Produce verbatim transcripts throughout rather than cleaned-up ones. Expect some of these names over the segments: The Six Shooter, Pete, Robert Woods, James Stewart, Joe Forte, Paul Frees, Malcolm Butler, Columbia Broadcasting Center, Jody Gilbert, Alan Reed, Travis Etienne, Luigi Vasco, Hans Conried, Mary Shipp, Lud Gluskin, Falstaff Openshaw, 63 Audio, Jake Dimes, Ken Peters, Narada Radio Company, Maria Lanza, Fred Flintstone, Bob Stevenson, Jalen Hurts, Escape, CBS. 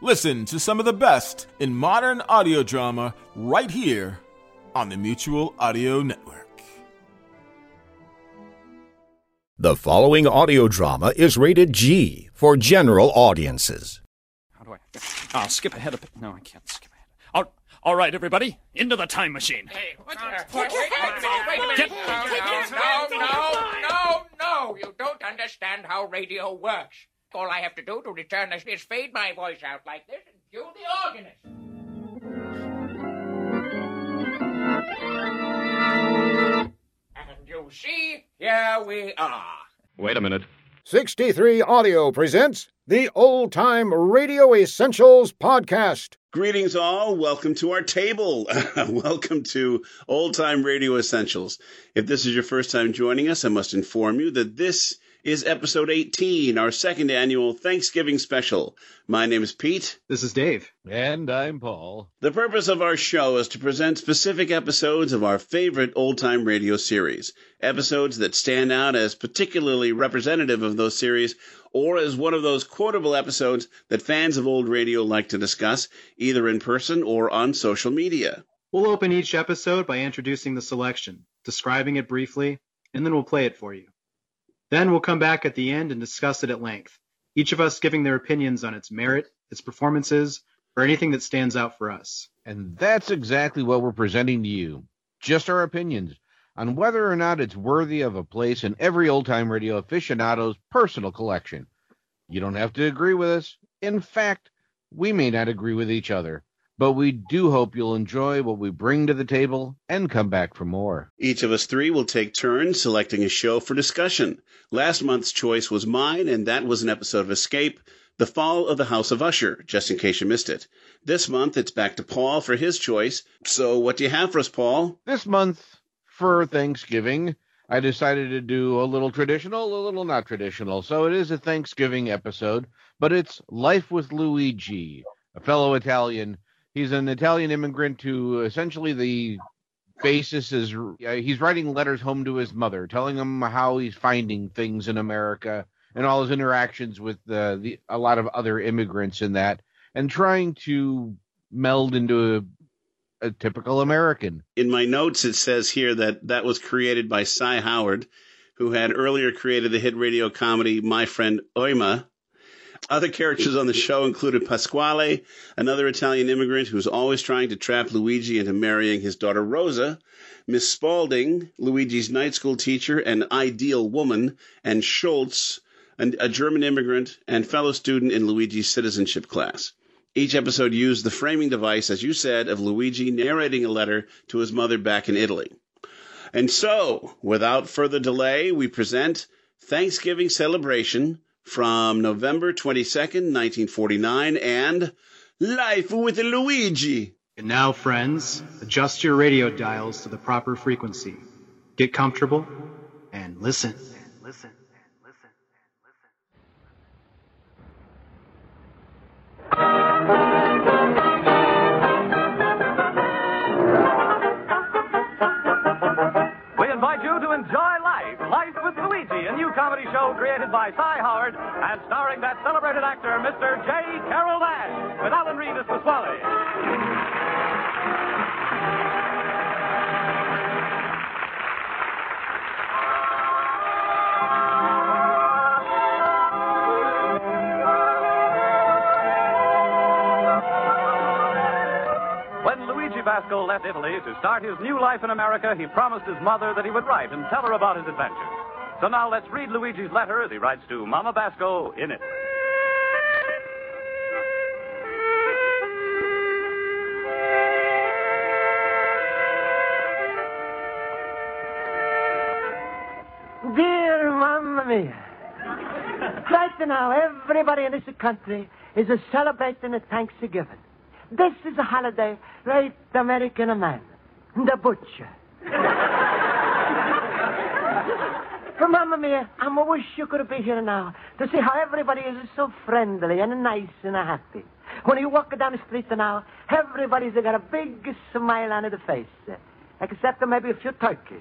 Listen to some of the best in modern audio drama right here on the Mutual Audio Network. The following audio drama is rated G for general audiences. How do I... I'll skip ahead a bit. No, I can't skip ahead. I'll... All right, everybody, into the time machine. Hey, what? Uh, Take your hands off me! Get... No, no, no, no, no! You don't understand how radio works. All I have to do to return this is fade my voice out like this and cue the organist. And you see, here we are. Wait a minute. sixty-three Audio presents the Old-Time Radio Essentials podcast. Greetings all. Welcome to our table. Welcome to Old-Time Radio Essentials. If this is your first time joining us, I must inform you that this is episode eighteen, our second annual Thanksgiving special. My name is Pete. This is Dave. And I'm Paul. The purpose of our show is to present specific episodes of our favorite old-time radio series, episodes that stand out as particularly representative of those series or as one of those quotable episodes that fans of old radio like to discuss, either in person or on social media. We'll open each episode by introducing the selection, describing it briefly, and then we'll play it for you. Then we'll come back at the end and discuss it at length, each of us giving their opinions on its merit, its performances, or anything that stands out for us. And that's exactly what we're presenting to you, just our opinions on whether or not it's worthy of a place in every old-time radio aficionado's personal collection. You don't have to agree with us. In fact, we may not agree with each other. But we do hope you'll enjoy what we bring to the table and come back for more. Each of us three will take turns selecting a show for discussion. Last month's choice was mine, and that was an episode of Escape, The Fall of the House of Usher, just in case you missed it. This month, it's back to Paul for his choice. So what do you have for us, Paul? This month, for Thanksgiving, I decided to do a little traditional, a little not traditional. So it is a Thanksgiving episode, but it's Life with Luigi, a fellow Italian. He's an Italian immigrant who essentially the basis is uh, he's writing letters home to his mother, telling him how he's finding things in America and all his interactions with uh, the a lot of other immigrants in that, and trying to meld into a, a typical American. In my notes, it says here that that was created by Cy Howard, who had earlier created the hit radio comedy My Friend Oima. Other characters on the show included Pasquale, another Italian immigrant who's always trying to trap Luigi into marrying his daughter Rosa, Miss Spalding, Luigi's night school teacher and ideal woman, and Schultz, an, a German immigrant and fellow student in Luigi's citizenship class. Each episode used the framing device, as you said, of Luigi narrating a letter to his mother back in Italy. And so, without further delay, we present Thanksgiving Celebration, from November twenty-second, nineteen forty-nine, and Life with Luigi. And now, friends, adjust your radio dials to the proper frequency. Get comfortable and listen. And listen. And listen. And listen. Comedy show created by Cy Howard and starring that celebrated actor, Mister J. Carroll Nash, with Alan Reed as Pasquale. When Luigi Vasco left Italy to start his new life in America, he promised his mother that he would write and tell her about his adventures. So now let's read Luigi's letter as he writes to Mama Basco in it. Dear Mamma Mia, right now everybody in this country is a celebration of Thanksgiving. This is a holiday right American a man, the butcher. For Mamma Mia, I wish you could be here now to see how everybody is so friendly and nice and happy. When you walk down the street now, everybody's got a big smile on their face, except maybe a few turkeys.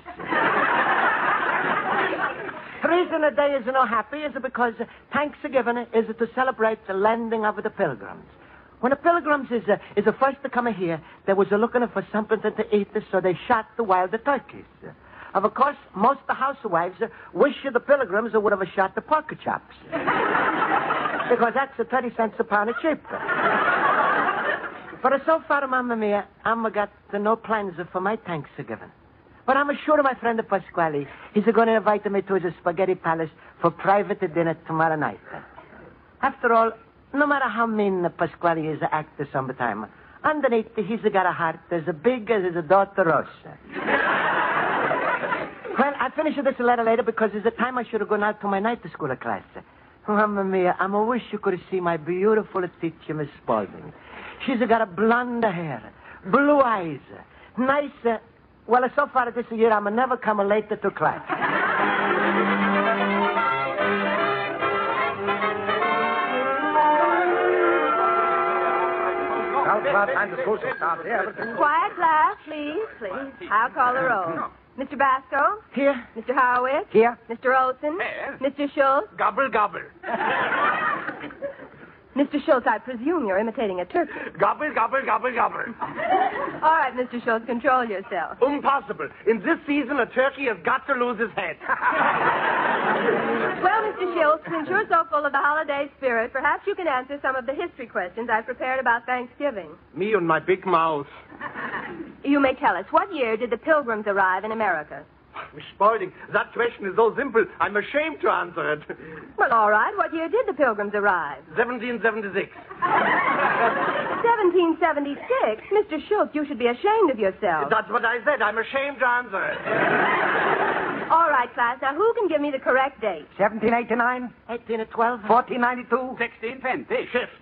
The reason the day is no happy is because Thanksgiving is to celebrate the landing of the pilgrims. When the pilgrims is, uh, is the first to come here, they was uh, looking for something to eat, so they shot the wild turkeys. Of course, most of the housewives uh, wish the pilgrims would have shot the pork chops. Because that's uh, thirty cents a pound cheaper. But uh, so far, Mamma Mia, I've got uh, no plans for my Thanksgiving. But I'm sure my friend Pasquale, he's going to invite me to his spaghetti palace for private dinner tomorrow night. After all, no matter how mean Pasquale is an actor sometime, underneath he's got a heart as big as his daughter Rosa. Well, I'll finish this letter later because it's the time I should have gone out to my night school class. Mamma Mia, I wish you could see my beautiful teacher, Miss Spalding. She's got a blonde hair, blue eyes, nice... Uh, Well, so far this year, I'm never coming late to class. Now, class, time to school should start here. Quiet, class, please, please. I'll call the roll. Mister Basco? Here. Mister Howard? Here. Mister Olson? Here. Mister Schultz? Gobble, gobble. Mister Schultz, I presume you're imitating a turkey. Gobble, gobble, gobble, gobble. All right, Mister Schultz, control yourself. Impossible. In this season, a turkey has got to lose his head. Well, Mister Schultz, since you're so full of the holiday spirit, perhaps you can answer some of the history questions I've prepared about Thanksgiving. Me and my big mouth. You may tell us, what year did the Pilgrims arrive in America? Miss Spalding, that question is so simple, I'm ashamed to answer it. Well, all right. What year did the Pilgrims arrive? seventeen seventy-six. seventeen seventy-six? Mister Schultz, you should be ashamed of yourself. That's what I said. I'm ashamed to answer it. All right, class. Now, who can give me the correct date? seventeen eighty-nine. eighteen twelve. fourteen ninety-two. sixteen fifty. Shift.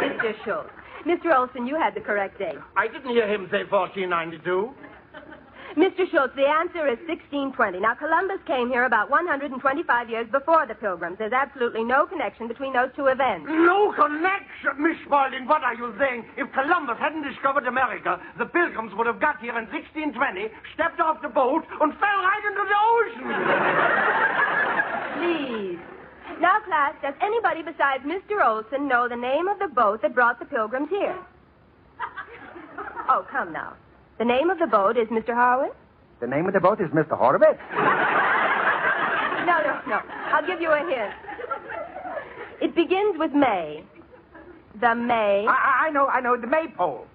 Mister Schultz. Mister Olson, you had the correct date. I didn't hear him say fourteen ninety-two. Mister Schultz, the answer is sixteen twenty. Now, Columbus came here about one hundred twenty-five years before the Pilgrims. There's absolutely no connection between those two events. No connection? Miss Spalding, what are you saying? If Columbus hadn't discovered America, the Pilgrims would have got here in sixteen twenty, stepped off the boat, and fell right into the ocean. Please. Now, class, does anybody besides Mister Olson know the name of the boat that brought the Pilgrims here? Oh, come now. The name of the boat is Mister Horowitz? The name of the boat is Mister Horowitz? No, no, no. I'll give you a hint. It begins with May. The May... I, I know, I know. The Maypole.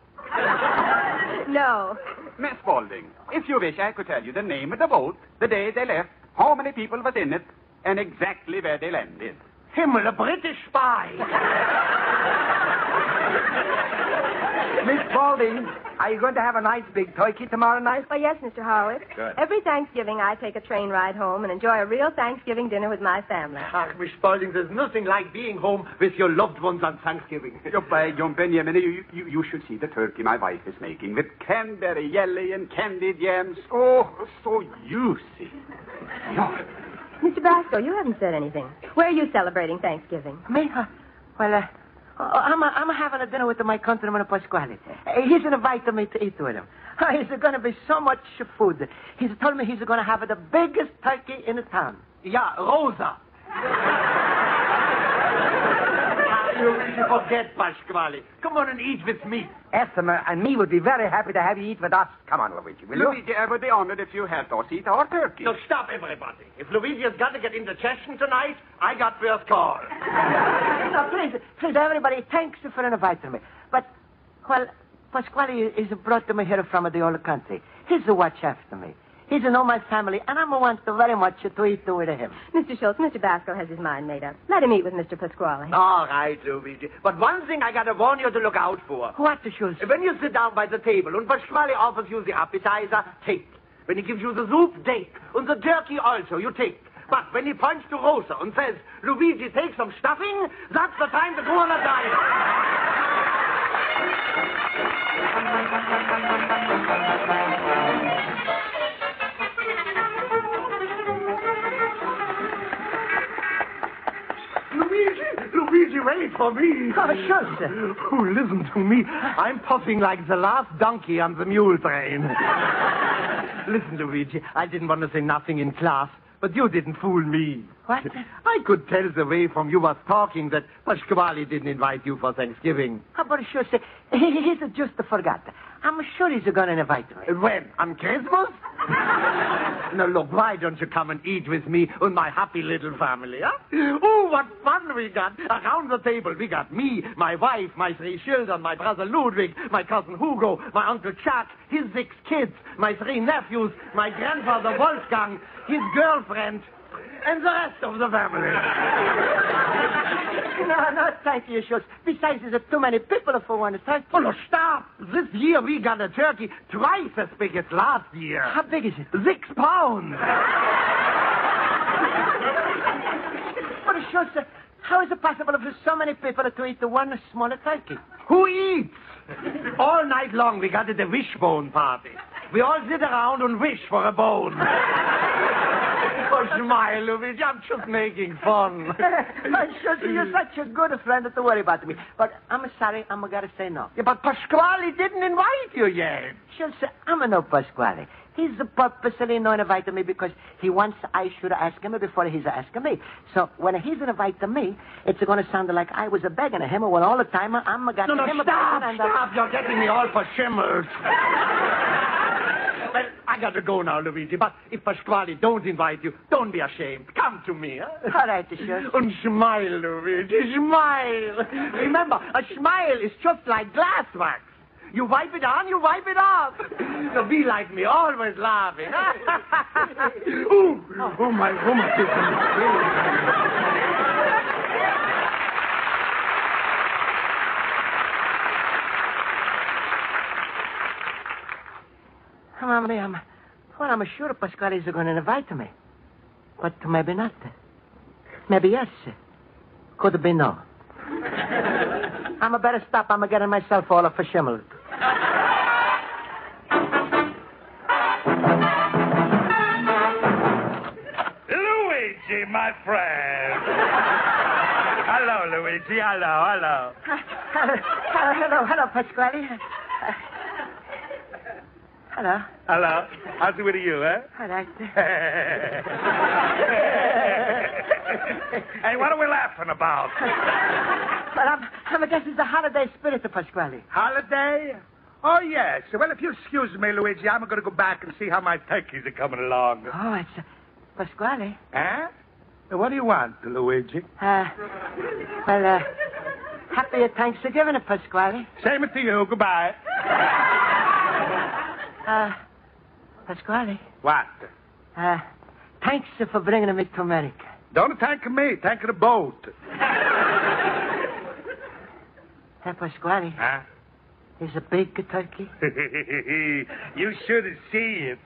No. Miss Spalding, if you wish, I could tell you the name of the boat, the day they left, how many people was in it, and exactly where they landed. Himmel, a British spy. Miss Spalding... Are you going to have a nice big turkey tomorrow night? Oh, yes, Mister Howard. Good. Every Thanksgiving, I take a train ride home and enjoy a real Thanksgiving dinner with my family. Ah, Miss Spalding, there's nothing like being home with your loved ones on Thanksgiving. Benjamin, you, you, you should see the turkey my wife is making with cranberry jelly and candied yams. Oh, so juicy. Mister Basco, you haven't said anything. Where are you celebrating Thanksgiving? Me? Uh, well, uh... Oh, I'm, I'm having a dinner with my countryman, Pasquale. He's invited me to eat with him. He's going to be so much food. He's told me he's going to have the biggest turkey in the town. Yeah, Rosa. You forget, Pasquale. Come on and eat with me. Estima and me would be very happy to have you eat with us. Come on, Luigi, will you? Luigi, I would be honored if you helped us eat our turkey. So stop, everybody. If Luigi has got to get into session tonight, I got first call. Now, please, please, everybody, thanks for inviting me. But, well, Pasquale is brought me here from the old country. He's the watch after me. He's in all my family, and I want very much to eat with him. Mister Schultz, Mister Basco has his mind made up. Let him eat with Mister Pasquale. All right, Luigi. But one thing I got to warn you to look out for. What, Schultz? When you sit down by the table and Pasquale offers you the appetizer, take. When he gives you the soup, take. And the turkey also, you take. But when he points to Rosa and says, Luigi, take some stuffing, that's the time to go on a dive. Luigi, Luigi, wait for me. Oh, sure, sir. Oh, listen to me. I'm puffing like the last donkey on the mule train. Listen, Luigi, I didn't want to say nothing in class, but you didn't fool me. What? I could tell the way from you was talking that Pasquale didn't invite you for Thanksgiving. Oh, but sure, sir. He's just forgot. I'm sure he's going to invite me. When? On Christmas? Now, look, why don't you come and eat with me and my happy little family, huh? Oh, what fun we got. Around the table, we got me, my wife, my three children, my brother Ludwig, my cousin Hugo, my uncle Chuck, his six kids, my three nephews, my grandfather Wolfgang, his girlfriend, and the rest of the family. No, no, thank you, Schultz. Besides, there's too many people for one. Time. Oh, no, stop. This year we got a turkey twice as big as last year. How big is it? Six pounds. But, Schultz, how is it possible for so many people to eat one small turkey? Who eats? All night long we got at the wishbone party. We all sit around and wish for a bone. Oh, smile, Luigi. I'm just making fun. Shush, you're such a good friend to worry about me. But I'm sorry, I'm going to say no. Yeah, but Pasquale didn't invite you yet. Shush, I'm no Pasquale. He's purposely not invited me because he wants I should ask him before he's asking me. So when he's inviting me, it's going to sound like I was a begging him when all the time I'm going to... No, no, him stop, and stop. I'm... You're getting me all for shimmers. Well, I got to go now, Luigi, but if Pasquale don't invite you, don't be ashamed. Come to me, huh? All right, sure. And smile, Luigi, smile. Remember, a smile is just like glass wax. You wipe it on, you wipe it off. So be like me, always laughing. Ooh, oh. oh, my, oh, my. Well, I'm, well, I'm sure Pasquale is going to invite me. But maybe not. Maybe yes. Could be no. I'm a better stop. I'm getting myself all of a shimmel. Luigi, my friend. Hello, Luigi. Hello, hello. Uh, hello, hello, hello, Pasquale. Uh, Hello. Hello. How's it with you, huh? All right. Hey, what are we laughing about? Well, I'm, I'm guessing it's the holiday spirit of Pasquale. Holiday? Oh, yes. Well, if you excuse me, Luigi, I'm going to go back and see how my turkeys are coming along. Oh, it's uh, Pasquale. Huh? What do you want, Luigi? Uh, well, uh, happy Thanksgiving, Pasquale. Same to you. Goodbye. Uh, Pasquale. What? Uh, thanks for bringing me to America. Don't thank me. Thank the boat. Hey, Pasquale. Huh? Is a big turkey? You should see it.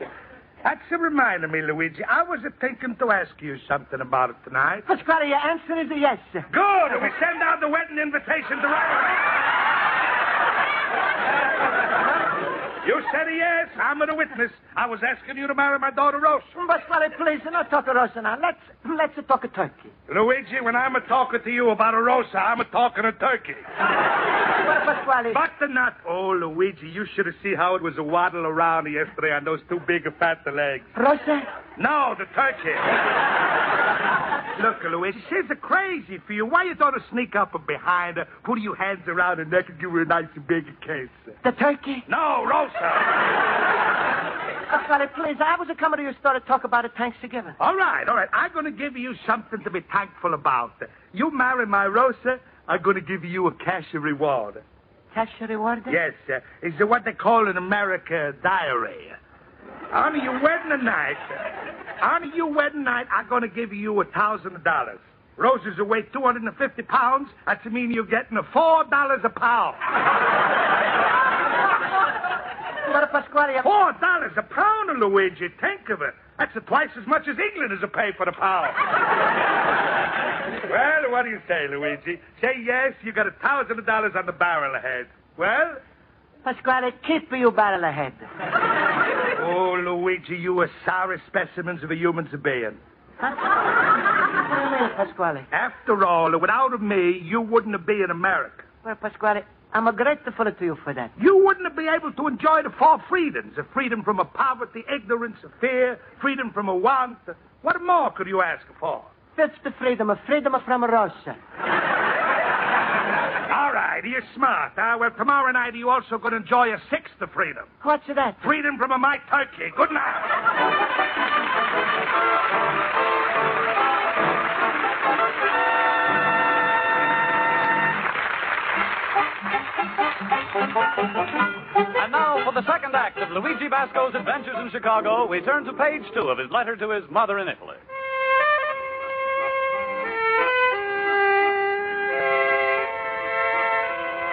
That's a reminder me, Luigi. I was thinking to ask you something about it tonight. Pasquale, your answer is a yes, sir. Good. We send out the wedding invitation to right away. You said yes. I'm a witness. I was asking you to marry my daughter, Rosa. Pasquale, please, not talk to Rosa now. Let's, let's talk a turkey. Luigi, when I'm a talking to you about a Rosa, I'm a talking a turkey. But, Pasquale... But not... Oh, Luigi, you should have seen how it was a waddle around yesterday on those two big fat legs. Rosa? No, the turkey. Look, Luigi, she's a crazy for you. Why you don't sneak up and behind her, put your hands around her neck and give her a nice big kiss? The turkey? No, Rosa. Pasquale, please, I was coming to you start to talk about a Thanksgiving. All right, all right. I'm going to give you something to be thankful about. You marry my Rosa, I'm going to give you a cash reward. Cash reward? Yes, uh, it's uh, what they call in America diary. On your wedding night... On your wedding night, I'm going to give you a thousand dollars. Roses will weigh two hundred and fifty pounds. That's mean you're getting a four dollars a pound. What a Pasquale! Four dollars a pound, Luigi. Think of it. That's twice as much as England is a pay for the pound. Well, what do you say, Luigi? Say yes, you got a thousand dollars on the barrel ahead. Well? Pasquale, keep your barrel ahead. Oh, Luigi, you are sorry specimens of a human being. Huh? Pasquale? After all, without me, you wouldn't have been in America. Well, Pasquale, I'm grateful to you for that. You wouldn't have been able to enjoy the four freedoms. A freedom from a poverty, ignorance, a fear, freedom from a want. What more could you ask for? That's the freedom, a freedom from Russia. All right, you're smart, huh? Well, tomorrow night you also could enjoy a sixth of freedom. What's that? Freedom from a my turkey. Good night. And now, for the second act of Luigi Basco's Adventures in Chicago, we turn to page two of his letter to his mother in Italy.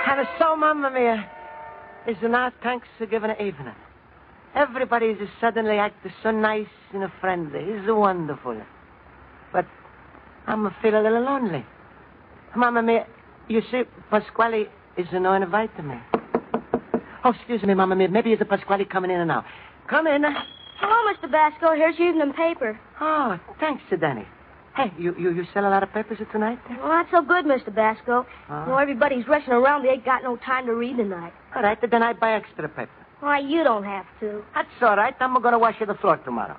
And so, Mamma Mia, is now Thanksgiving evening. Everybody is suddenly acting so nice and friendly. It's wonderful. But I'm feeling a little lonely. Mamma Mia, you see, Pasquale is no inviting me. Oh, excuse me, Mamma Mia. Maybe it's Pasquale coming in now. Come in. Hello, Mister Basco. Here's evening paper. Oh, thanks, Danny. Hey, you, you, you sell a lot of papers tonight? Well, not so good, Mister Basco. Oh. You know, everybody's rushing around. They ain't got no time to read tonight. All right, then I buy extra paper. Why, you don't have to. That's all right. I'm going to wash the floor tomorrow.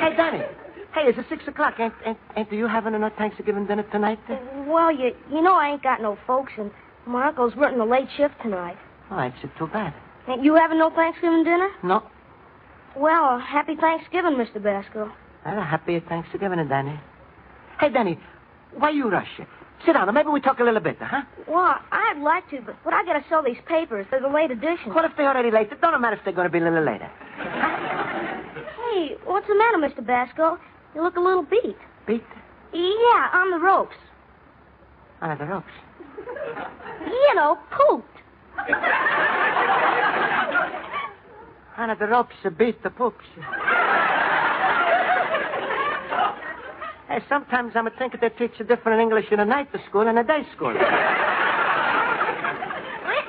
Hey, Danny. Hey, it's six o'clock. Ain't, ain't, ain't you having enough Thanksgiving dinner tonight? Well, you you know I ain't got no folks, and my uncle's working the late shift tonight. Oh, that's too bad. Ain't you having no Thanksgiving dinner? No. Well, happy Thanksgiving, Mister Basco. Well, happy Thanksgiving, Danny. Hey, Danny, why you rush? Sit down, and maybe we talk a little bit, huh? Well, I'd like to, but, but I got to sell these papers. They're the late edition. What if they're already late? It don't matter if they're going to be a little later. Hey, what's the matter, Mister Basco? You look a little beat. Beat? Yeah, on the ropes. On the ropes? You know, pooped. On the ropes, beat the poops. Hey, sometimes I'm thinking they teach a different English in a night school and a day school. That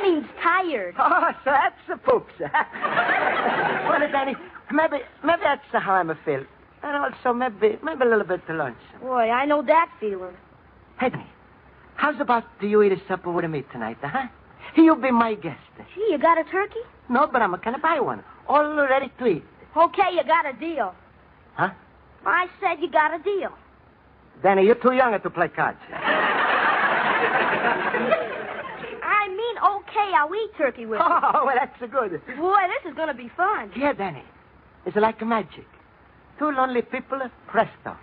means tired. Oh, so that's the poops. Well, Danny, maybe, maybe that's how I'm a feel. And also, maybe, maybe a little bit to lunch. Boy, I know that feeling. Henry, how's about you eat a supper with me tonight, huh? You'll be my guest. Gee, you got a turkey? No, but I'm going to buy one. All ready to eat. Okay, you got a deal. Huh? I said you got a deal. Danny, you're too young to play cards. I mean, okay, I'll eat turkey with you. Oh, well, that's good. Boy, this is going to be fun. Yeah, Danny. It's like magic. Two lonely people, presto.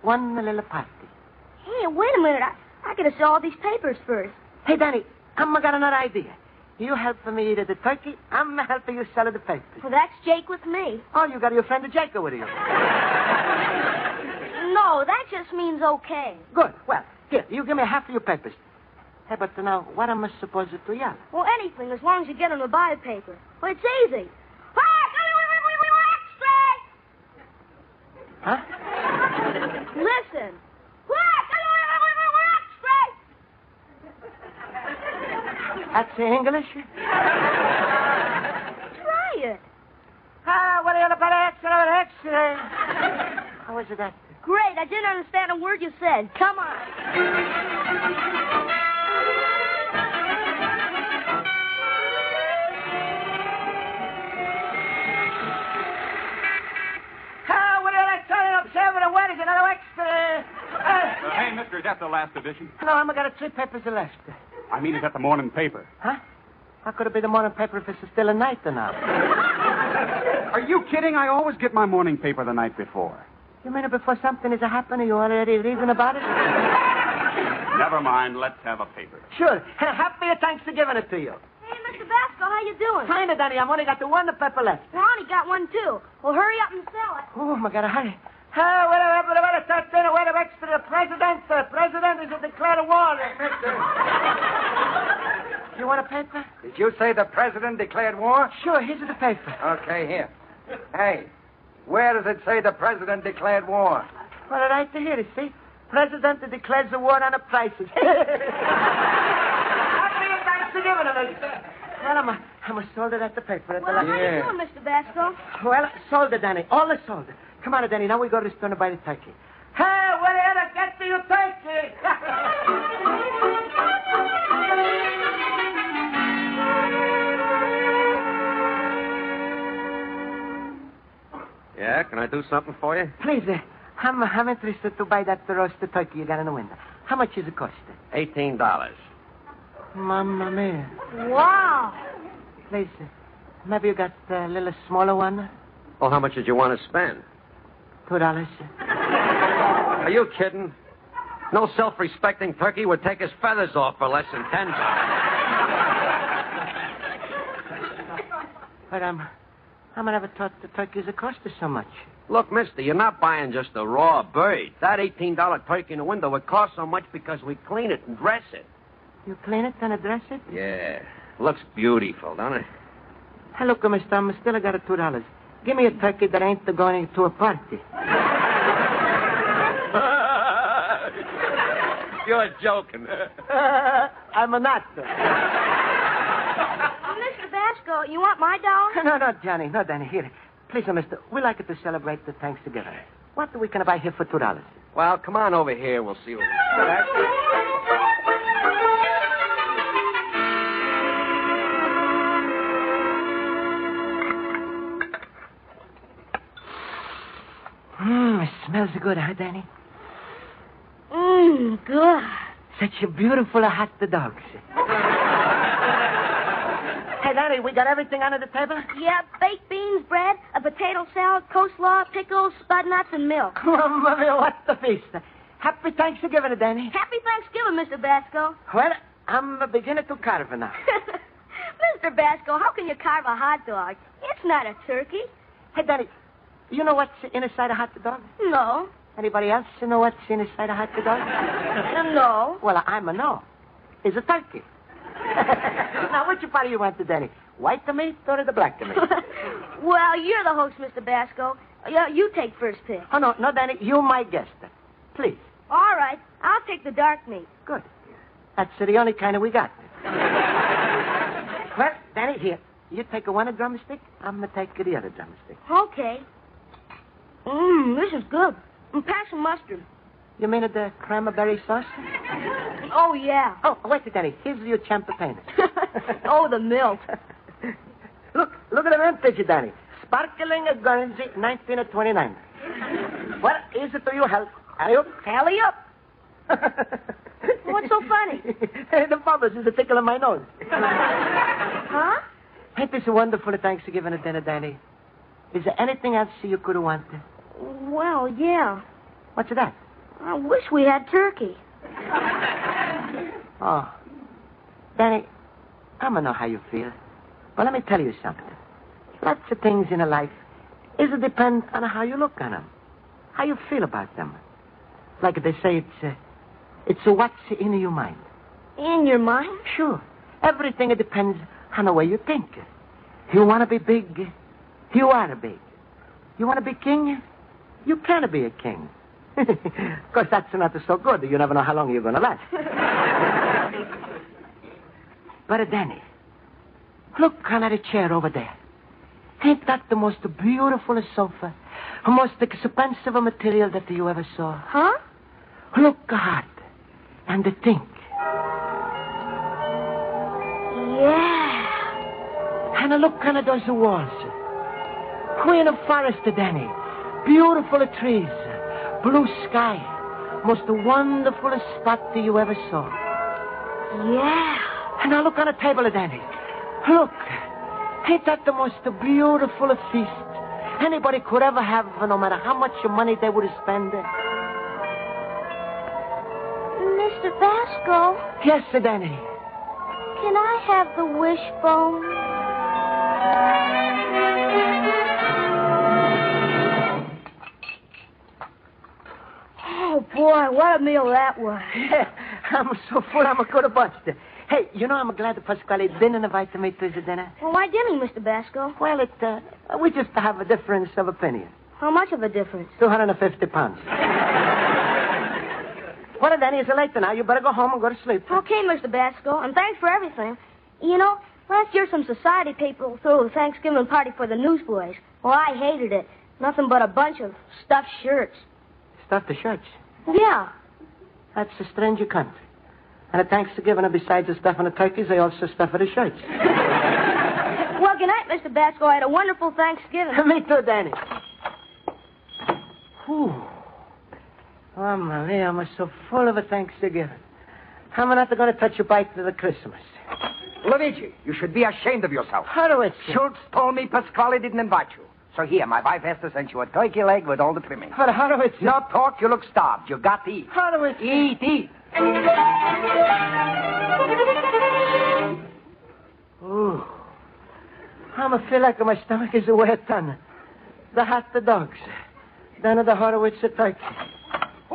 One little party. Hey, wait a minute. I, I gotta sell all these papers first. Hey, Danny, I'm got another idea. You help me eat the turkey, I'm helping you sell the papers. Well, that's Jake with me. Oh, you got your friend Jake with you. No, that just means okay. Good. Well, here, you give me half of your papers. Hey, but now, what am I supposed to yell? Well, anything, as long as you get them to buy a paper. Well, it's easy. Huh? Listen. That's English? Try it. Ah, what are you about? How was it that? Great. I didn't understand a word you said. Come on. Another extra. Uh, uh, hey, mister, is that the last edition? No, I'm got three papers left. I mean, is that the morning paper? Huh? How could it be the morning paper if it's still a night or not? Are you kidding? I always get my morning paper the night before. You mean before something is happening, you already reason about it? Never mind. Let's have a paper. Sure. Happy Thanksgiving to you. Hey, mister Basco, how you doing? Fine, Danny. I've only got the one paper left. Well, I only got one, too. Well, hurry up and sell it. Oh, my God, hurry. Hey, wait a minute, wait a minute, wait a minute, the president, the president is declaring war. You want a paper? Did you say the president declared war? Sure, here's the paper. Okay, here. Hey, where does it say the president declared war? Well, right here, you see. President declares the war on the prices. Happy Thanksgiving to me. Well, I'm a, I'm a soldier at the paper. At well, the how yeah. you doing, Mister Basco? Well, soldier, Danny. All the soldier. Come on, Danny. Now we go to the store to buy the turkey. Hey, where the hell get to you turkey? Yeah, can I do something for you? Please, uh, I'm, I'm interested to buy that roasted turkey you got in the window. How much is it cost? eighteen dollars. Mamma mia. Wow. Please, uh, maybe you got a little smaller one? Oh, how much did you want to spend? Two dollars. Are you kidding? No self-respecting turkey would take his feathers off for less than ten dollars. But, um... I never thought the turkeys would cost us so much. Look, mister, you're not buying just a raw bird. That eighteen dollar turkey in the window would cost so much because we clean it and dress it. You clean it and dress it? Yeah. Looks beautiful, don't it? Hey, look, mister, I'm still got a two dollars. Give me a turkey that ain't going to a party. You're joking. I'm not. You want my doll? No, no, Johnny. No, Danny. Here. Please, mister. We like it to celebrate the Thanksgiving. What are we going to buy here for two dollars? Well, come on over here. We'll see what... All right. Mmm, it smells good, huh, Danny? Mmm, good. Such a beautiful hot dog. Danny, we got everything under the table? Yeah, baked beans, bread, a potato salad, coleslaw, pickles, spud nuts, and milk. Well, Mummy, what the feast. Happy Thanksgiving, Danny. Happy Thanksgiving, Mister Basco. Well, I'm beginning to carve now. Mister Basco, how can you carve a hot dog? It's not a turkey. Hey, Danny, you know what's inside a hot dog? No. Anybody else know what's inside a hot dog? No. Well, I'm a no. It's a turkey. Now, which part do you want to, Danny? White to me or the black to me? Well, you're the host, Mister Basco. You, you take first pick. Oh, no, no, Danny. You're my guest. Please. All right. I'll take the dark meat. Good. That's the only kind we got. Well, Danny, here. You take one drumstick. I'm going to take the other drumstick. Okay. Mmm, this is good. And pass some mustard. You mean the cranberry sauce? Oh, yeah. Oh, wait a minute. Here's your champagne. Oh, the milk. Look, look at the man picture, Danny. Sparkling Guernsey, nineteen twenty-nine. Well, is it to your health? Hurry up. Hurry up. What's so funny? Hey, the bubbles is the tickle of my nose. Huh? Ain't this a wonderful Thanksgiving dinner, Danny? Is there anything else you could have wanted? Well, yeah. What's that? I wish we had turkey. Oh. Danny, I don't know how you feel. But let me tell you something. Lots of things in life is it depends on how you look on them. How you feel about them. Like they say, it's uh, it's what's in your mind. In your mind? Sure. Everything depends on the way you think. You want to be big, you are big. You want to be king, you can be a king. Of course, that's not so good. You never know how long you're going to last. But, uh, Danny, look under the chair over there. Ain't that the most beautiful sofa, the most expensive material that you ever saw? Huh? Look hard and think. Yeah. And look under those walls. We're in a forest, Danny. Beautiful trees. Blue sky. Most wonderful spot you ever saw. Yeah. And now look on the table, Danny. Look. Ain't that the most beautiful feast anybody could ever have, no matter how much money they would spend? Mister Basco? Yes, Danny. Can I have the wishbone? Oh, boy, what a meal that was. Yeah. I'm so full, I'm a good of bust. Hey, you know, I'm glad that Pasquale didn't invite me to his dinner. Well, why didn't he, Mister Basco? Well, it, uh, we just have a difference of opinion. How much of a difference? two hundred fifty pounds. Well, Danny, it's late now. You better go home and go to sleep. Okay, Mister Basco, and thanks for everything. You know, last year some society people threw a Thanksgiving party for the newsboys. Well, I hated it. Nothing but a bunch of stuffed shirts. Stuffed the shirts? Yeah. That's a strange country. And a Thanksgiving, besides the stuffing of turkeys, they also stuff the shirts. Well, good night, Mister Basco. I had a wonderful Thanksgiving. Me too, Danny. Whew. Oh, Maria, I'm so full of a Thanksgiving. I'm not going to touch a bite to the Christmas. Luigi, you should be ashamed of yourself. How do it? Schultz told me Pasquale didn't invite you. So here, my wife has to send you a turkey leg with all the trimming. But how do it? No talk, you look starved. You got to eat. How do it? Eat, eat. Ooh. I'm a feel like my stomach is a wet ton. The hot the dogs. Then the Horowitz the turkey.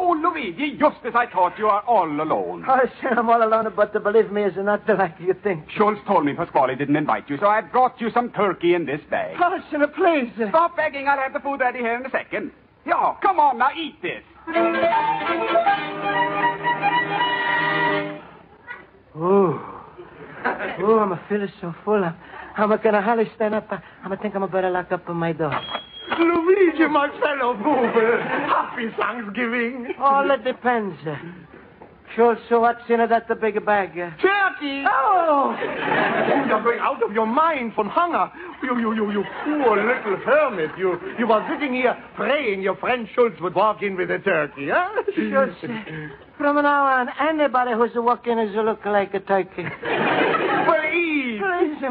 Oh, Luigi, just as I thought, you are all alone. Oh, sir, I'm all alone, but to believe me is not the like you think. Schultz told me Pasquale didn't invite you, so I brought you some turkey in this bag. Oh, sir, please. Stop begging. I'll have the food ready here in a second. Yo, come on now, eat this. Ooh. Ooh, I'm a feeling so full. I'm, I'm gonna hardly stand up. I'm gonna think I'm better lock up on my door. Luigi, my fellow mover, happy Thanksgiving. All it depends. Schultz, so what's in it at the big bag? Turkey! Oh! You're going out of your mind from hunger. You, you, you, you poor little hermit. You, you were sitting here praying your friend Schultz would walk in with a turkey, huh? Schultz, from now on, anybody who's walking is looking like a turkey.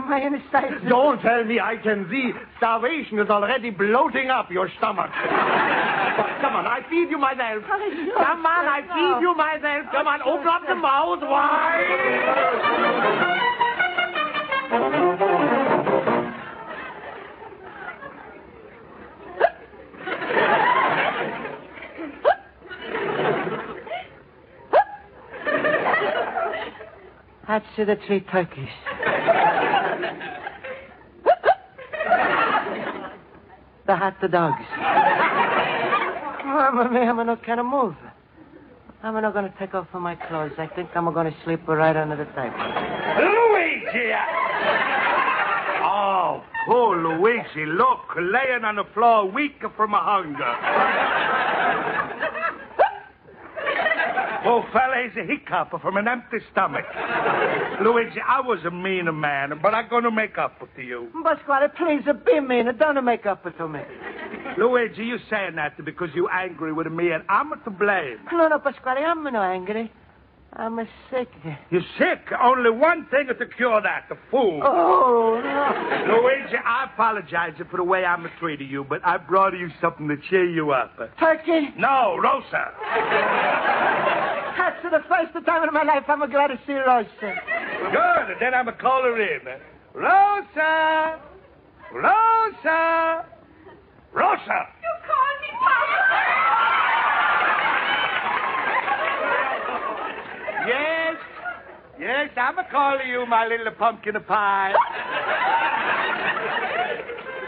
My insides. Don't tell me I can see. Starvation is already bloating up your stomach. Come on, I feed you myself. Come on, I feed you myself. Come on, open up the mouth wide. That's the three turkeys. The hot the dogs. Oh, Maria, I'm not gonna move. I'm not gonna take off my clothes. I think I'm gonna sleep right under the table. Luigi! Oh, poor Luigi. Look, laying on the floor, weak from hunger. Poor fella is a hiccup from an empty stomach. Luigi, I was a mean man, but I'm going to make up to you. Pasquale, please, be mean. Don't make up to me. Luigi, you're saying that because you're angry with me, and I'm to blame. No, no, Pasquale, I'm not angry. I'm sick. You're sick? Only one thing to cure that, the fool. Oh, no. Luigi, I apologize for the way I'm treating you, but I brought you something to cheer you up. Turkey? No, Rosa. That's the first time in my life I'm glad to see Rosa. Good. Then I'm going to call her in. Rosa! Rosa! Rosa! You called me Papa? Yes. Yes, I'm going to call you my little pumpkin pie.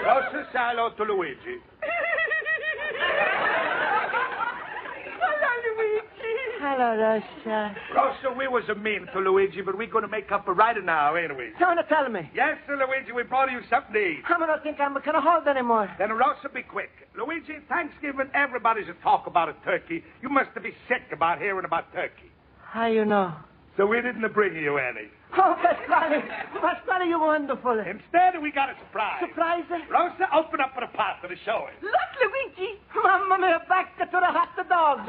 Rosa, say hello to Luigi. Hello, Rosa. Rosa, we was a mean to Luigi, but we're going to make up right now, ain't we? Don't tell me. Yes, sir, Luigi, we brought you something to eat. I don't think I'm going to hold anymore. Then, Rosa, be quick. Luigi, Thanksgiving, everybody's a talk about a turkey. You must be sick about hearing about turkey. How you know? So we didn't bring you any. Oh, Pasquale. Pasquale, you're wonderful. Instead, we got a surprise. Surprise? Rosa, open up for the pasta to show it. Look, Luigi. Mamma mia, back to the hot dogs.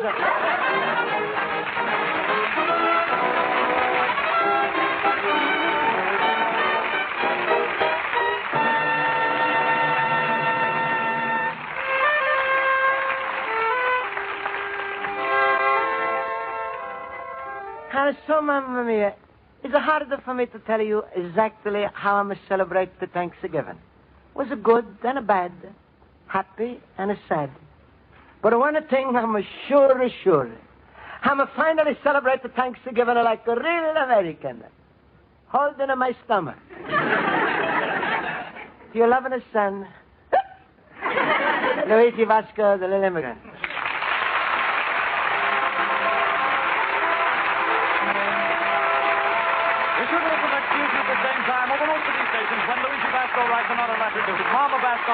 And so, Mamma mia, it's hard for me to tell you exactly how I'm celebrate the Thanksgiving. It was a good and a bad, happy and a sad. But one thing I'm sure, sure, I'ma finally celebrate the Thanksgiving like a real American. Holding in my stomach. To your loving his son, Luigi Vasco, the little immigrant.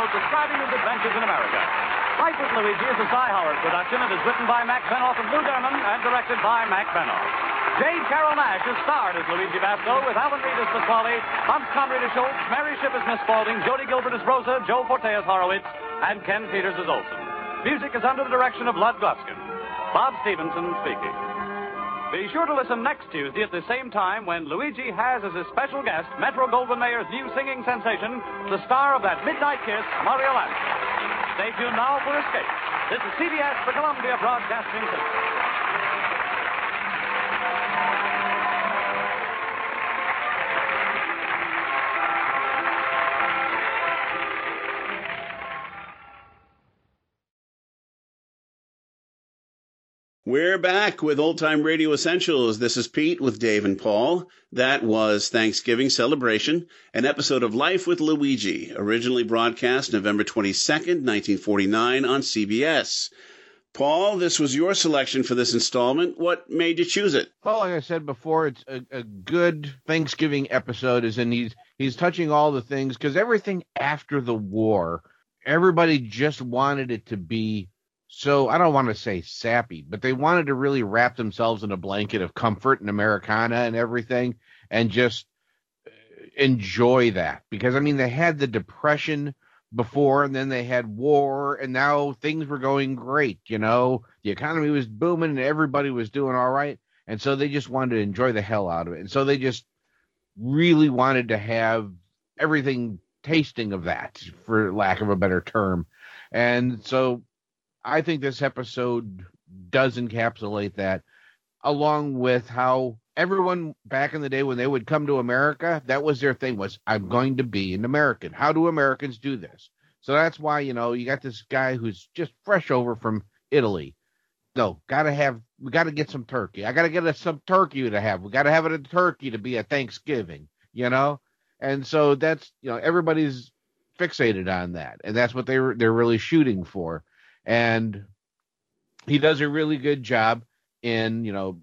Describing his adventures in America. Life with Luigi is a Cy Howard production. It is written by Mac Benoff and Lou Derman and directed by Mac Benoff. J. Carroll Nash is starred as Luigi Vasco with Alan Reed as Pasquale, Hans Conried as Schultz, Mary Shipp as Miss Spaulding, Jody Gilbert as Rosa, Joe Forte as Horowitz, and Ken Peters as Olson. Music is under the direction of Lud Gluskin. Bob Stevenson speaking. Be sure to listen next Tuesday at the same time when Luigi has as his special guest Metro-Goldwyn-Mayer's new singing sensation, the star of that midnight kiss, Maria Lanza. Stay tuned now for Escape. This is C B S, the Columbia Broadcasting Center. We're back with Old-Time Radio Essentials. This is Pete with Dave and Paul. That was Thanksgiving Celebration, an episode of Life with Luigi, originally broadcast November twenty-second, nineteen forty-nine on C B S. Paul, this was your selection for this installment. What made you choose it? Well, like I said before, it's a, a good Thanksgiving episode, is in he's, he's touching all the things, because everything after the war, everybody just wanted it to be so, I don't want to say sappy, but they wanted to really wrap themselves in a blanket of comfort and Americana and everything and just enjoy that. Because, I mean, they had the Depression before, and then they had war, and now things were going great, you know. The economy was booming and everybody was doing all right, and so they just wanted to enjoy the hell out of it. And so they just really wanted to have everything tasting of that, for lack of a better term. And so I think this episode does encapsulate that, along with how everyone back in the day when they would come to America, that was their thing, was I'm going to be an American. How do Americans do this? So that's why, you know, you got this guy who's just fresh over from Italy. No, got to have, we got to get some turkey. I got to get us some turkey to have. We got to have it a turkey to be a Thanksgiving, you know? And so that's, you know, everybody's fixated on that. And that's what they were, they're really shooting for. And he does a really good job in, you know,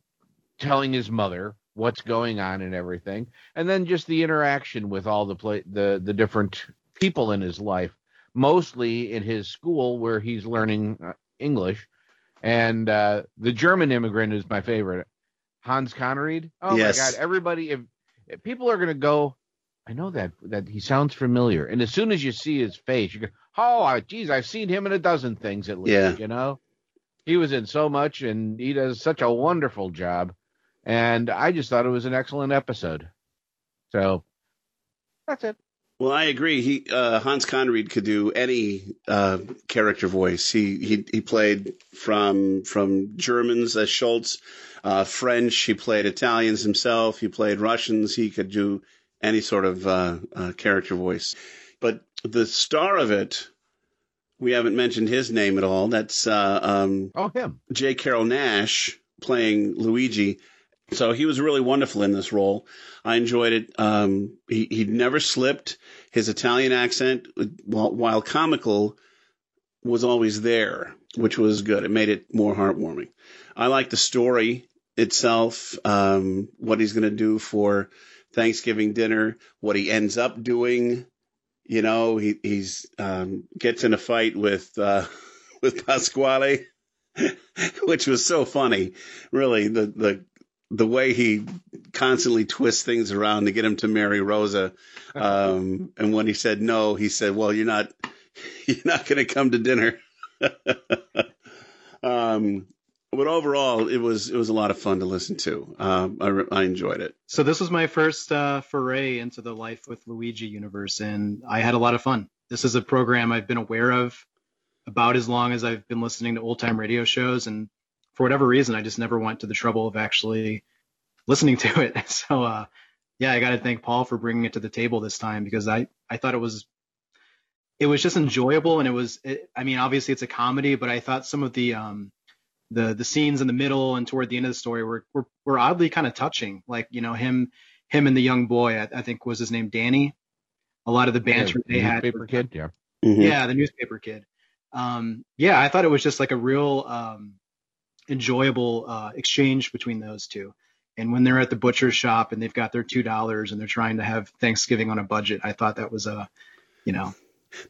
telling his mother what's going on and everything. And then just the interaction with all the play, the, the different people in his life, mostly in his school where he's learning English. And uh, the German immigrant is my favorite, Hans Conried. Oh, yes. My God. Everybody, if, if people are going to go, I know that that he sounds familiar. And as soon as you see his face, you go, oh, geez, I've seen him in a dozen things at least, yeah. You know. He was in so much, and he does such a wonderful job. And I just thought it was an excellent episode. So that's it. Well, I agree. He uh, Hans Conried could do any uh, character voice. He he he played from from Germans as Schultz, uh, French. He played Italians himself. He played Russians. He could do any sort of uh, uh, character voice. But the star of it, we haven't mentioned his name at all. That's uh, um, oh, him. J. Carroll Nash playing Luigi. So he was really wonderful in this role. I enjoyed it. Um, he, he never slipped. His Italian accent, while, while comical, was always there, which was good. It made it more heartwarming. I like the story itself, um, what he's going to do for Thanksgiving dinner, what he ends up doing. You know, he he's um, gets in a fight with uh, with Pasquale, which was so funny. Really, the the the way he constantly twists things around to get him to marry Rosa. Um, and when he said no, he said, "Well, you're not you're not going to come to dinner." um, But overall, it was it was a lot of fun to listen to. Um, I, re- I enjoyed it. So this was my first uh, foray into the Life with Luigi universe, and I had a lot of fun. This is a program I've been aware of about as long as I've been listening to old-time radio shows, and for whatever reason, I just never went to the trouble of actually listening to it. So, uh, yeah, I got to thank Paul for bringing it to the table this time, because I, I thought it was it was just enjoyable, and it was, it, I mean, obviously it's a comedy, but I thought some of the um, – the the scenes in the middle and toward the end of the story were were, were oddly kind of touching. Like, you know, him him and the young boy, I, I think was his name, Danny. A lot of the banter yeah, the they had. Newspaper kid, yeah. Mm-hmm. Yeah, the newspaper kid. Um, yeah, I thought it was just like a real um, enjoyable uh, exchange between those two. And when they're at the butcher's shop and they've got their two dollars and they're trying to have Thanksgiving on a budget, I thought that was a, you know,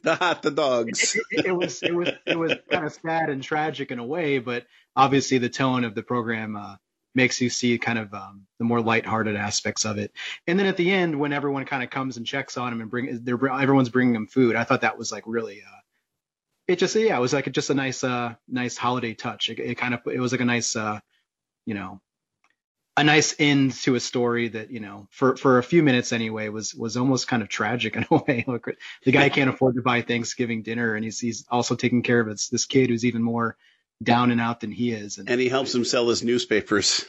the hot dogs. It, it, it was it was it was kind of sad and tragic in a way, but obviously the tone of the program uh, makes you see kind of um, the more lighthearted aspects of it. And then at the end, when everyone kind of comes and checks on him and bring, they're everyone's bringing him food, I thought that was like really. Uh, it just yeah, it was like just a nice uh nice holiday touch. It, it kind of it was like a nice uh, you know. A nice end to a story that, you know, for, for a few minutes anyway, was was almost kind of tragic in a way. Look, the guy can't afford to buy Thanksgiving dinner, and he's he's also taking care of it. This kid who's even more down and out than he is, and, and he helps him sell his newspapers.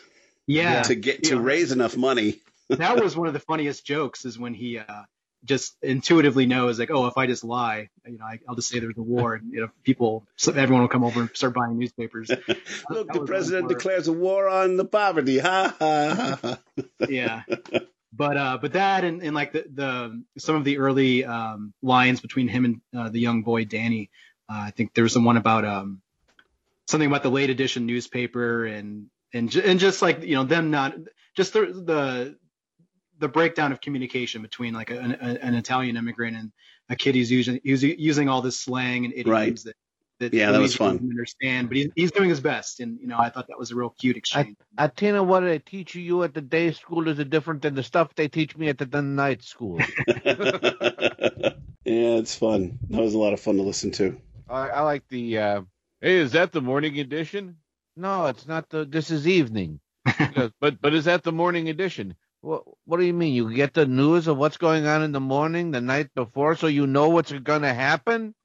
Yeah, to get to know, raise enough money. That was one of the funniest jokes, is when he uh, just intuitively knows, like, oh, if I just lie, you know, I, I'll just say there's a war, and you know, people, so everyone will come over and start buying newspapers. Look, the president declares a war on the poverty. Ha ha ha. Yeah, but uh, but that and, and like the, the some of the early um, lines between him and uh, the young boy Danny. Uh, I think there was the one about um, something about the late edition newspaper and and and just like, you know, them not just the the. the breakdown of communication between like an, an Italian immigrant and a kid who's using, who's using all this slang and idioms right. that, that, yeah, that was fun. Doesn't understand, but he's, he's doing his best. And, you know, I thought that was a real cute exchange. I, I tell you what, they teach you at the day school is different than the stuff they teach me at the, the night school. Yeah, it's fun. That was a lot of fun to listen to. I, I like the, uh, hey, is that the morning edition? No, it's not the, this is evening. Goes, but, but is that the morning edition? What do you mean? You get the news of what's going on in the morning, the night before, so you know what's going to happen?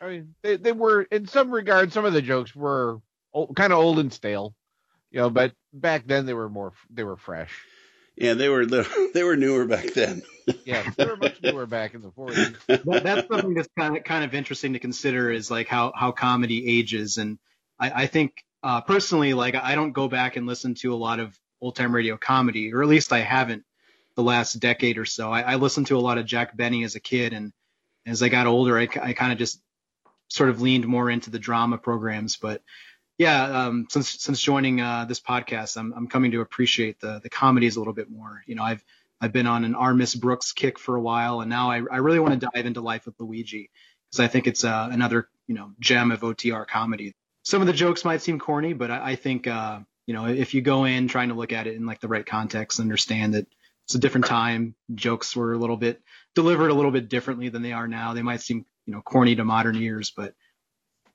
I mean, they, they were, in some regard, some of the jokes were old, kind of old and stale, you know, but back then they were more, they were fresh. Yeah, they were they were newer back then. Yeah, they were much newer back in the forties. That, that's something that's kind of, kind of interesting to consider is like how, how comedy ages. And I, I think uh, personally, like I don't go back and listen to a lot of old-time radio comedy, or at least I haven't the last decade or so. I, I listened to a lot of Jack Benny as a kid, and as I got older, I, I kind of just sort of leaned more into the drama programs. But yeah, um, since since joining uh, this podcast, I'm I'm coming to appreciate the the comedies a little bit more. You know, I've I've been on an Our Miss Brooks kick for a while, and now I I really want to dive into Life with Luigi because I think it's uh, another, you know, gem of O T R comedy. Some of the jokes might seem corny, but I, I think. Uh, You know, if you go in trying to look at it in like the right context, understand that it's a different time. Jokes were a little bit delivered a little bit differently than they are now. They might seem, you know, corny to modern ears, but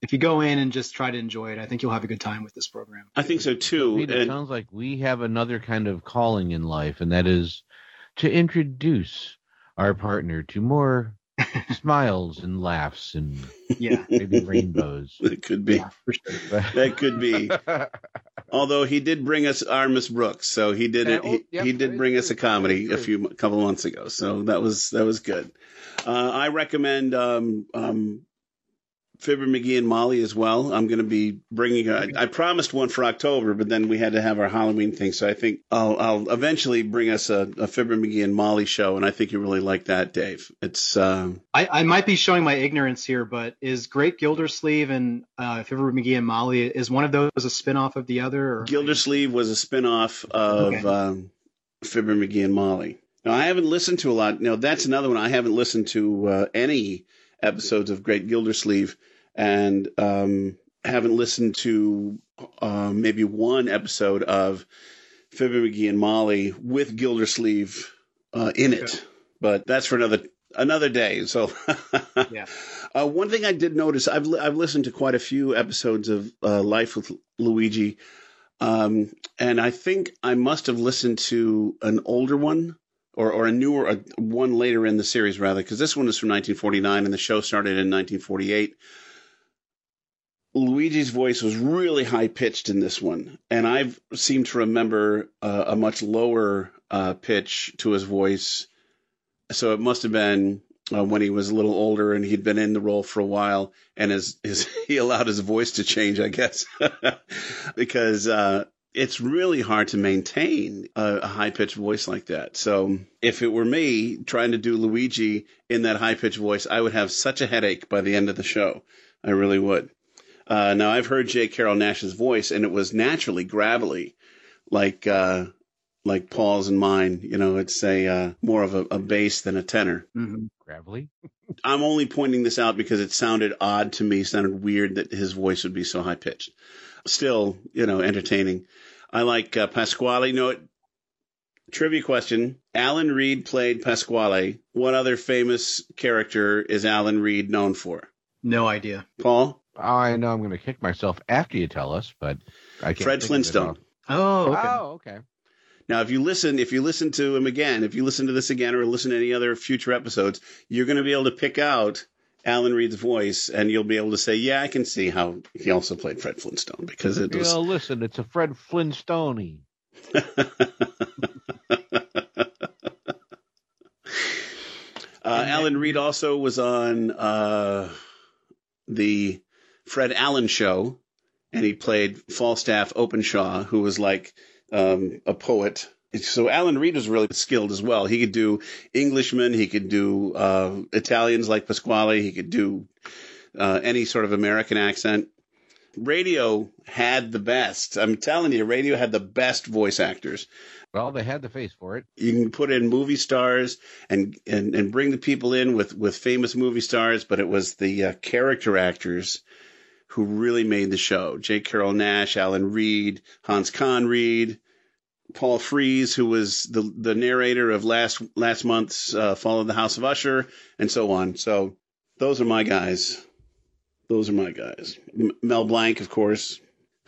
if you go in and just try to enjoy it, I think you'll have a good time with this program. I think so too. Pete, it and... sounds like we have another kind of calling in life, and that is to introduce our partner to more smiles and laughs and yeah, maybe rainbows. It could be. Yeah, for sure. That could be. Although he did bring us Our Miss Brooks, so he did it. He, yep, he did bring us a comedy a few a couple months ago, so that was that was good. Uh, I recommend um, um, Fibber McGee and Molly as well. I'm going to be bringing. A, I promised one for October, but then we had to have our Halloween thing, so I think I'll, I'll eventually bring us a, a Fibber McGee and Molly show, and I think you really like that, Dave. It's. Uh, I, I might be showing my ignorance here, but is Great Gildersleeve and uh, Fibber McGee and Molly, is one of those a spinoff of the other? Or... Gildersleeve was a spinoff of okay. um, Fibber McGee and Molly. Now I haven't listened to a lot. No, that's another one I haven't listened to uh, any episodes of Great Gildersleeve. And um, haven't listened to uh, maybe one episode of Fibber McGee and Molly with Gildersleeve uh, in it, yeah. But that's for another another day. So, yeah. Uh, one thing I did notice, I've li- I've listened to quite a few episodes of uh, Life with Luigi, um, and I think I must have listened to an older one. Or, or a newer a, one later in the series, rather, because this one is from nineteen forty-nine and the show started in nineteen forty-eight. Luigi's voice was really high pitched in this one, and I seem to remember uh, a much lower uh, pitch to his voice. So it must have been uh, when he was a little older and he'd been in the role for a while, and his, his he allowed his voice to change, I guess, because uh, it's really hard to maintain a, a high-pitched voice like that. So if it were me trying to do Luigi in that high-pitched voice, I would have such a headache by the end of the show. I really would. Uh, now, I've heard J. Carroll Nash's voice, and it was naturally gravelly, like uh, like Paul's and mine. You know, it's a uh, more of a, a bass than a tenor. Mm-hmm. Gravelly? I'm only pointing this out because it sounded odd to me, sounded weird that his voice would be so high-pitched. Still, you know, entertaining. I like uh, Pasquale. No, it, trivia question. Alan Reed played Pasquale. What other famous character is Alan Reed known for? No idea. Paul? I know I'm going to kick myself after you tell us, but I can't. Fred Flintstone. Oh, okay. Oh, okay. Now, if you listen, if you listen to him again, if you listen to this again or listen to any other future episodes, you're going to be able to pick out Alan Reed's voice, and you'll be able to say, yeah, I can see how he also played Fred Flintstone, because it was. Well, listen, it's a Fred Flintstone-y. uh, Alan Reed also was on uh, the Fred Allen show, and he played Falstaff Openshaw, who was like um, a poet. So Alan Reed was really skilled as well. He could do Englishmen. He could do uh, Italians like Pasquale. He could do uh, any sort of American accent. Radio had the best. I'm telling you, radio had the best voice actors. Well, they had the face for it. You can put in movie stars and and, and bring the people in with, with famous movie stars, but it was the uh, character actors who really made the show. J. Carroll Nash, Alan Reed, Hans Conried, Paul Frees, who was the the narrator of last last month's uh, Fall of the House of Usher, and so on. So those are my guys. Those are my guys. M- Mel Blanc, of course.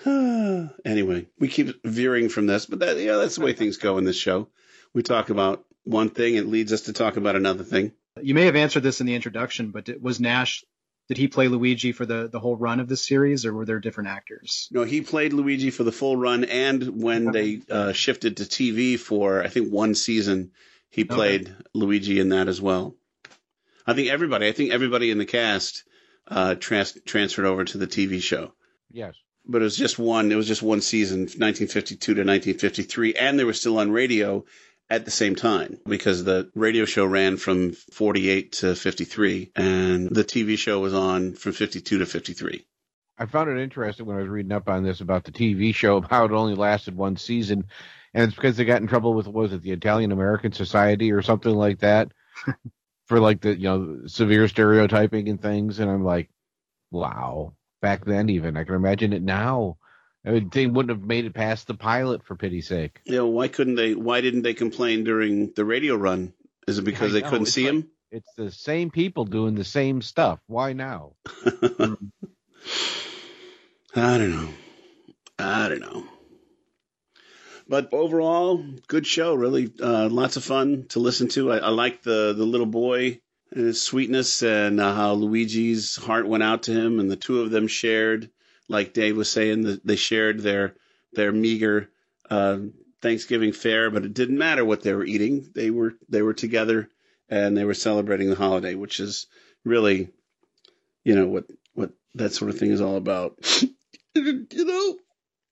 Anyway, we keep veering from this, but that, you know, that's the way things go in this show. We talk about one thing, it leads us to talk about another thing. You may have answered this in the introduction, but was Nash... did he play Luigi for the, the whole run of this series, or were there different actors? No, he played Luigi for the full run, and when they uh, shifted to T V for, I think, one season, he played okay. Luigi in that as well. I think everybody, I think everybody in the cast uh, trans- transferred over to the T V show. Yes. But it was just one, it was just one season, nineteen fifty-two to nineteen fifty-three, and they were still on radio at the same time, because the radio show ran from forty-eight to fifty-three, and the T V show was on from fifty-two to fifty-three. I found it interesting when I was reading up on this about the T V show, how it only lasted one season, and it's because they got in trouble with, what was it, the Italian-American Society or something like that, for like the, you know, severe stereotyping and things, and I'm like, wow, back then even, I can imagine it now. I mean, they wouldn't have made it past the pilot, for pity's sake. Yeah, why couldn't they? Why didn't they complain during the radio run? Is it because they couldn't see him? It's the same people doing the same stuff. Why now? I don't know. I don't know. But overall, good show. Really, uh, lots of fun to listen to. I, I like the the little boy and his sweetness, and uh, how Luigi's heart went out to him, and the two of them shared. Like Dave was saying, they shared their their meager uh, Thanksgiving fare, but it didn't matter what they were eating. They were they were together, and they were celebrating the holiday, which is really, you know, what what that sort of thing is all about. You know,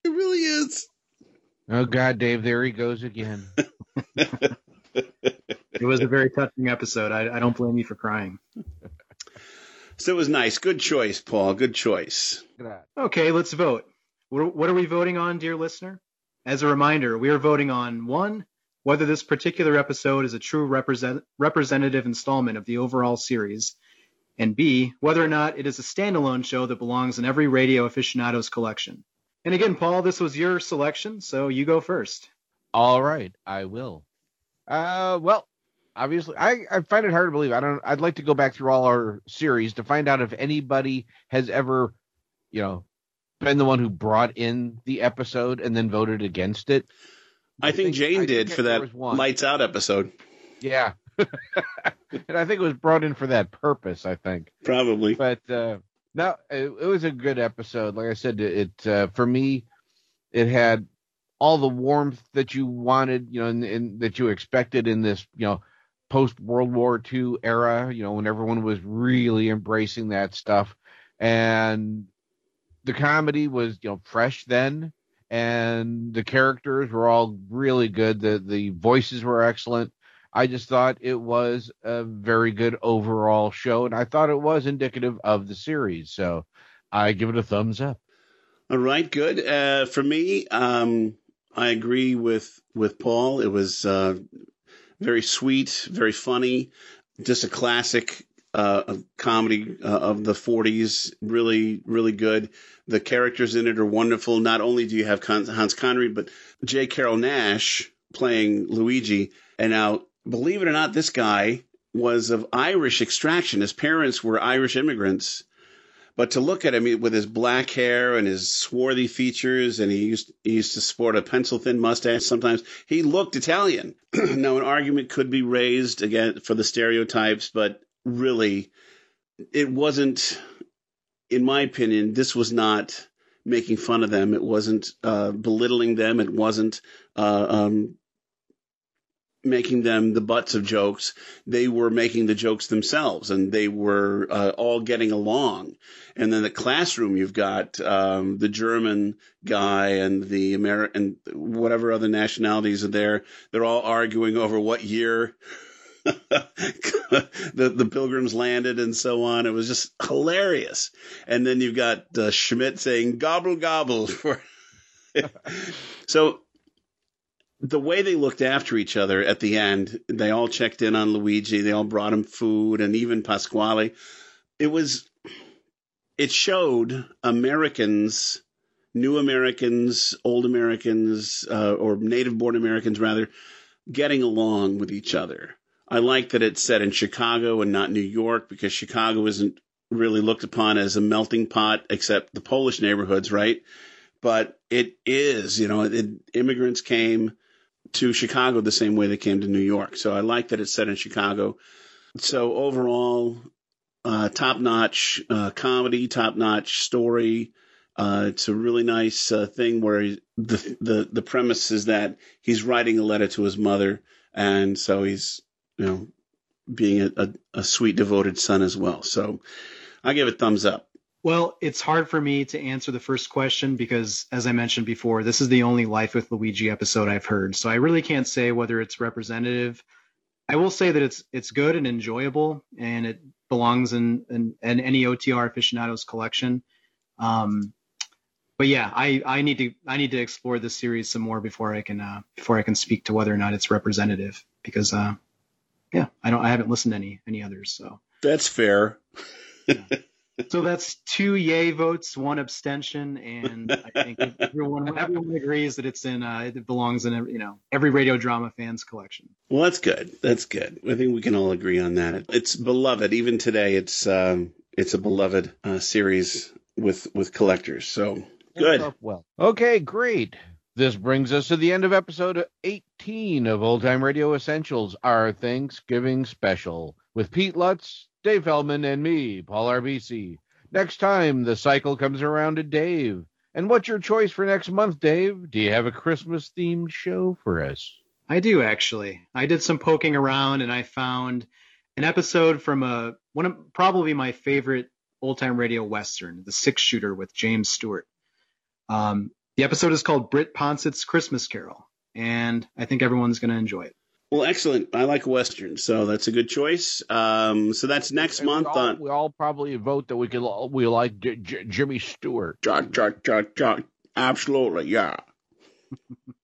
it really is. Oh God, Dave, there he goes again. It was a very touching episode. I, I don't blame you for crying. So it was nice. Good choice, Paul. Good choice. Okay, let's vote. What are we voting on, dear listener? As a reminder, we are voting on, one, whether this particular episode is a true represent- representative installment of the overall series, and B, whether or not it is a standalone show that belongs in every radio aficionado's collection. And again, Paul, this was your selection, so you go first. All right, I will. Uh, well. Obviously, I, I find it hard to believe. I don't. I'd like to go back through all our series to find out if anybody has ever, you know, been the one who brought in the episode and then voted against it. I, I think, think Jane I did think for that Lights Out episode. Yeah, and I think it was brought in for that purpose. I think probably. But uh, no, it, it was a good episode. Like I said, it, it uh, for me, it had all the warmth that you wanted, you know, and, and that you expected in this, you know. post-World War Two era, you know, when everyone was really embracing that stuff. And the comedy was, you know, fresh then, and the characters were all really good. The the voices were excellent. I just thought it was a very good overall show, and I thought it was indicative of the series. So I give it a thumbs up. All right, good. Uh, for me, um, I agree with with Paul. It was uh, very sweet, very funny, just a classic uh, comedy uh, of the forties. Really, really good. The characters in it are wonderful. Not only do you have Hans Conried, but J. Carroll Nash playing Luigi. And now, believe it or not, this guy was of Irish extraction. His parents were Irish immigrants. But to look at him with his black hair and his swarthy features, and he used he used to sport a pencil-thin mustache sometimes, he looked Italian. Now, an argument could be raised, again, for the stereotypes, but really, it wasn't, in my opinion, this was not making fun of them. It wasn't uh, belittling them. It wasn't uh, um, making them the butts of jokes. They were making the jokes themselves, and they were uh, all getting along. And then the classroom, you've got um, the German guy and the American, whatever other nationalities are there. They're all arguing over what year the, the pilgrims landed and so on. It was just hilarious. And then you've got uh, Schmidt saying gobble, gobble. For so, the way they looked after each other at the end, they all checked in on Luigi. They all brought him food, and even Pasquale. It was, it showed Americans, new Americans, old Americans, uh, or native-born Americans, rather, getting along with each other. I like that it's set in Chicago and not New York, because Chicago isn't really looked upon as a melting pot, except the Polish neighborhoods, right? But it is, you know, it, immigrants came to Chicago the same way they came to New York. So I like that it's set in Chicago. So overall, uh, top-notch uh, comedy, top-notch story. Uh, it's a really nice uh, thing where he, the, the the premise is that he's writing a letter to his mother, and so he's, you know, being a, a, a sweet, devoted son as well. So I give it thumbs up. Well, it's hard for me to answer the first question because, as I mentioned before, this is the only Life with Luigi episode I've heard. So I really can't say whether it's representative. I will say that it's it's good and enjoyable, and it belongs in, in, in any O T R aficionado's collection. Um, but yeah, I, I need to I need to explore this series some more before I can uh, before I can speak to whether or not it's representative, because uh, yeah, I don't I haven't listened to any any others. So that's fair. Yeah. So that's two yay votes, one abstention, and I think everyone everyone agrees that it's in uh, it belongs in every, you know, every radio drama fan's collection. Well, that's good. That's good. I think we can all agree on that. It's beloved even today. It's um, it's a beloved uh, series with with collectors. So good. Well, okay, great. This brings us to the end of episode eighteen of Old-Time Radio Essentials, our Thanksgiving special, with Pete Lutz, Dave Feldman, and me, Paul R B C. Next time, the cycle comes around to Dave. And what's your choice for next month, Dave? Do you have a Christmas-themed show for us? I do, actually. I did some poking around, and I found an episode from a one of probably my favorite old-time radio Western, The Six Shooter with James Stewart. Um, the episode is called Britt Ponsett's Christmas Carol, and I think everyone's going to enjoy it. Well, excellent. I like Westerns, so that's a good choice. Um, so that's next and month. We all, on... we all probably vote that we could. We like J- J- Jimmy Stewart. John, John, John, John. Absolutely, yeah.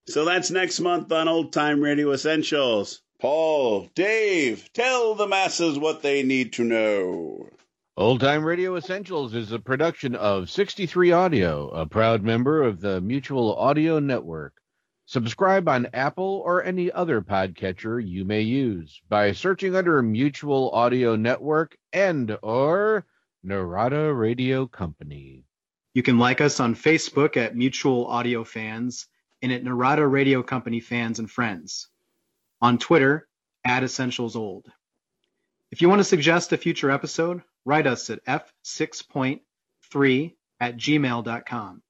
So that's next month on Old Time Radio Essentials. Paul, Dave, tell the masses what they need to know. Old Time Radio Essentials is a production of sixty-three Audio, a proud member of the Mutual Audio Network. Subscribe on Apple or any other podcatcher you may use by searching under Mutual Audio Network and or Narada Radio Company. You can like us on Facebook at Mutual Audio Fans and at Narada Radio Company Fans and Friends. On Twitter, at Essentials Old. If you want to suggest a future episode, write us at f six point three at gmail dot com.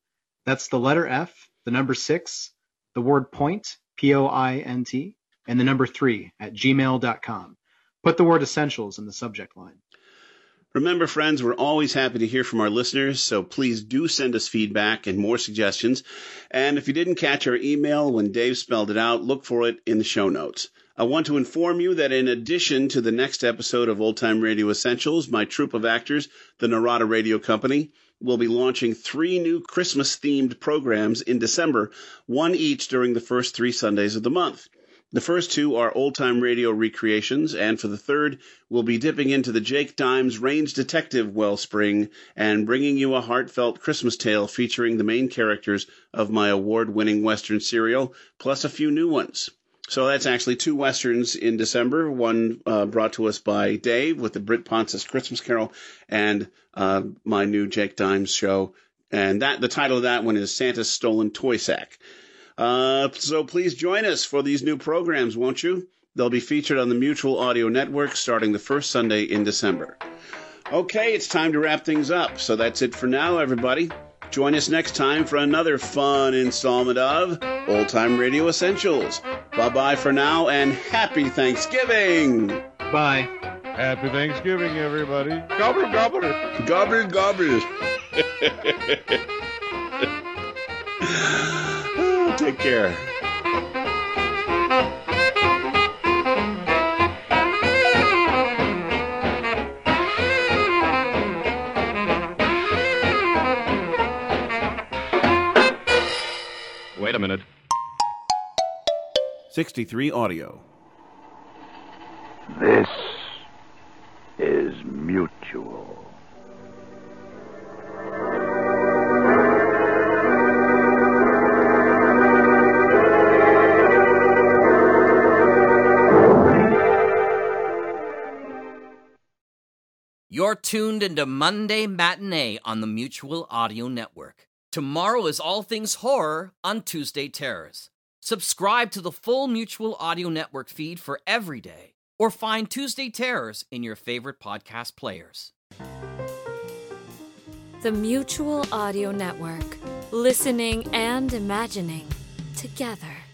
That's the letter F, the number six, the word point, P O I N T, and the number three at gmail dot com. Put the word essentials in the subject line. Remember, friends, we're always happy to hear from our listeners, so please do send us feedback and more suggestions. And if you didn't catch our email when Dave spelled it out, look for it in the show notes. I want to inform you that in addition to the next episode of Old-Time Radio Essentials, my troupe of actors, the Narada Radio Company, will be launching three new Christmas-themed programs in December, one each during the first three Sundays of the month. The first two are old-time radio recreations, and for the third, we'll be dipping into the Jake Dimes Range Detective wellspring and bringing you a heartfelt Christmas tale featuring the main characters of my award-winning Western serial, plus a few new ones. So that's actually two Westerns in December, one uh, brought to us by Dave with the Brit Ponce's Christmas Carol and uh, my new Jake Dimes show. And that the title of that one is Santa's Stolen Toy Sack. Uh, so please join us for these new programs, won't you? They'll be featured on the Mutual Audio Network starting the first Sunday in December. Okay, it's time to wrap things up. So that's it for now, everybody. Join us next time for another fun installment of Old Time Radio Essentials. Bye-bye for now, and happy Thanksgiving! Bye. Happy Thanksgiving, everybody. Gobble, gobble. Gobble, gobble. Take care. Wait a minute. sixty-three Audio. This is Mutual. You're tuned into Monday Matinee on the Mutual Audio Network. Tomorrow is All Things Horror on Tuesday Terrors. Subscribe to the full Mutual Audio Network feed for every day, or find Tuesday Terrors in your favorite podcast players. The Mutual Audio Network. Listening and imagining together.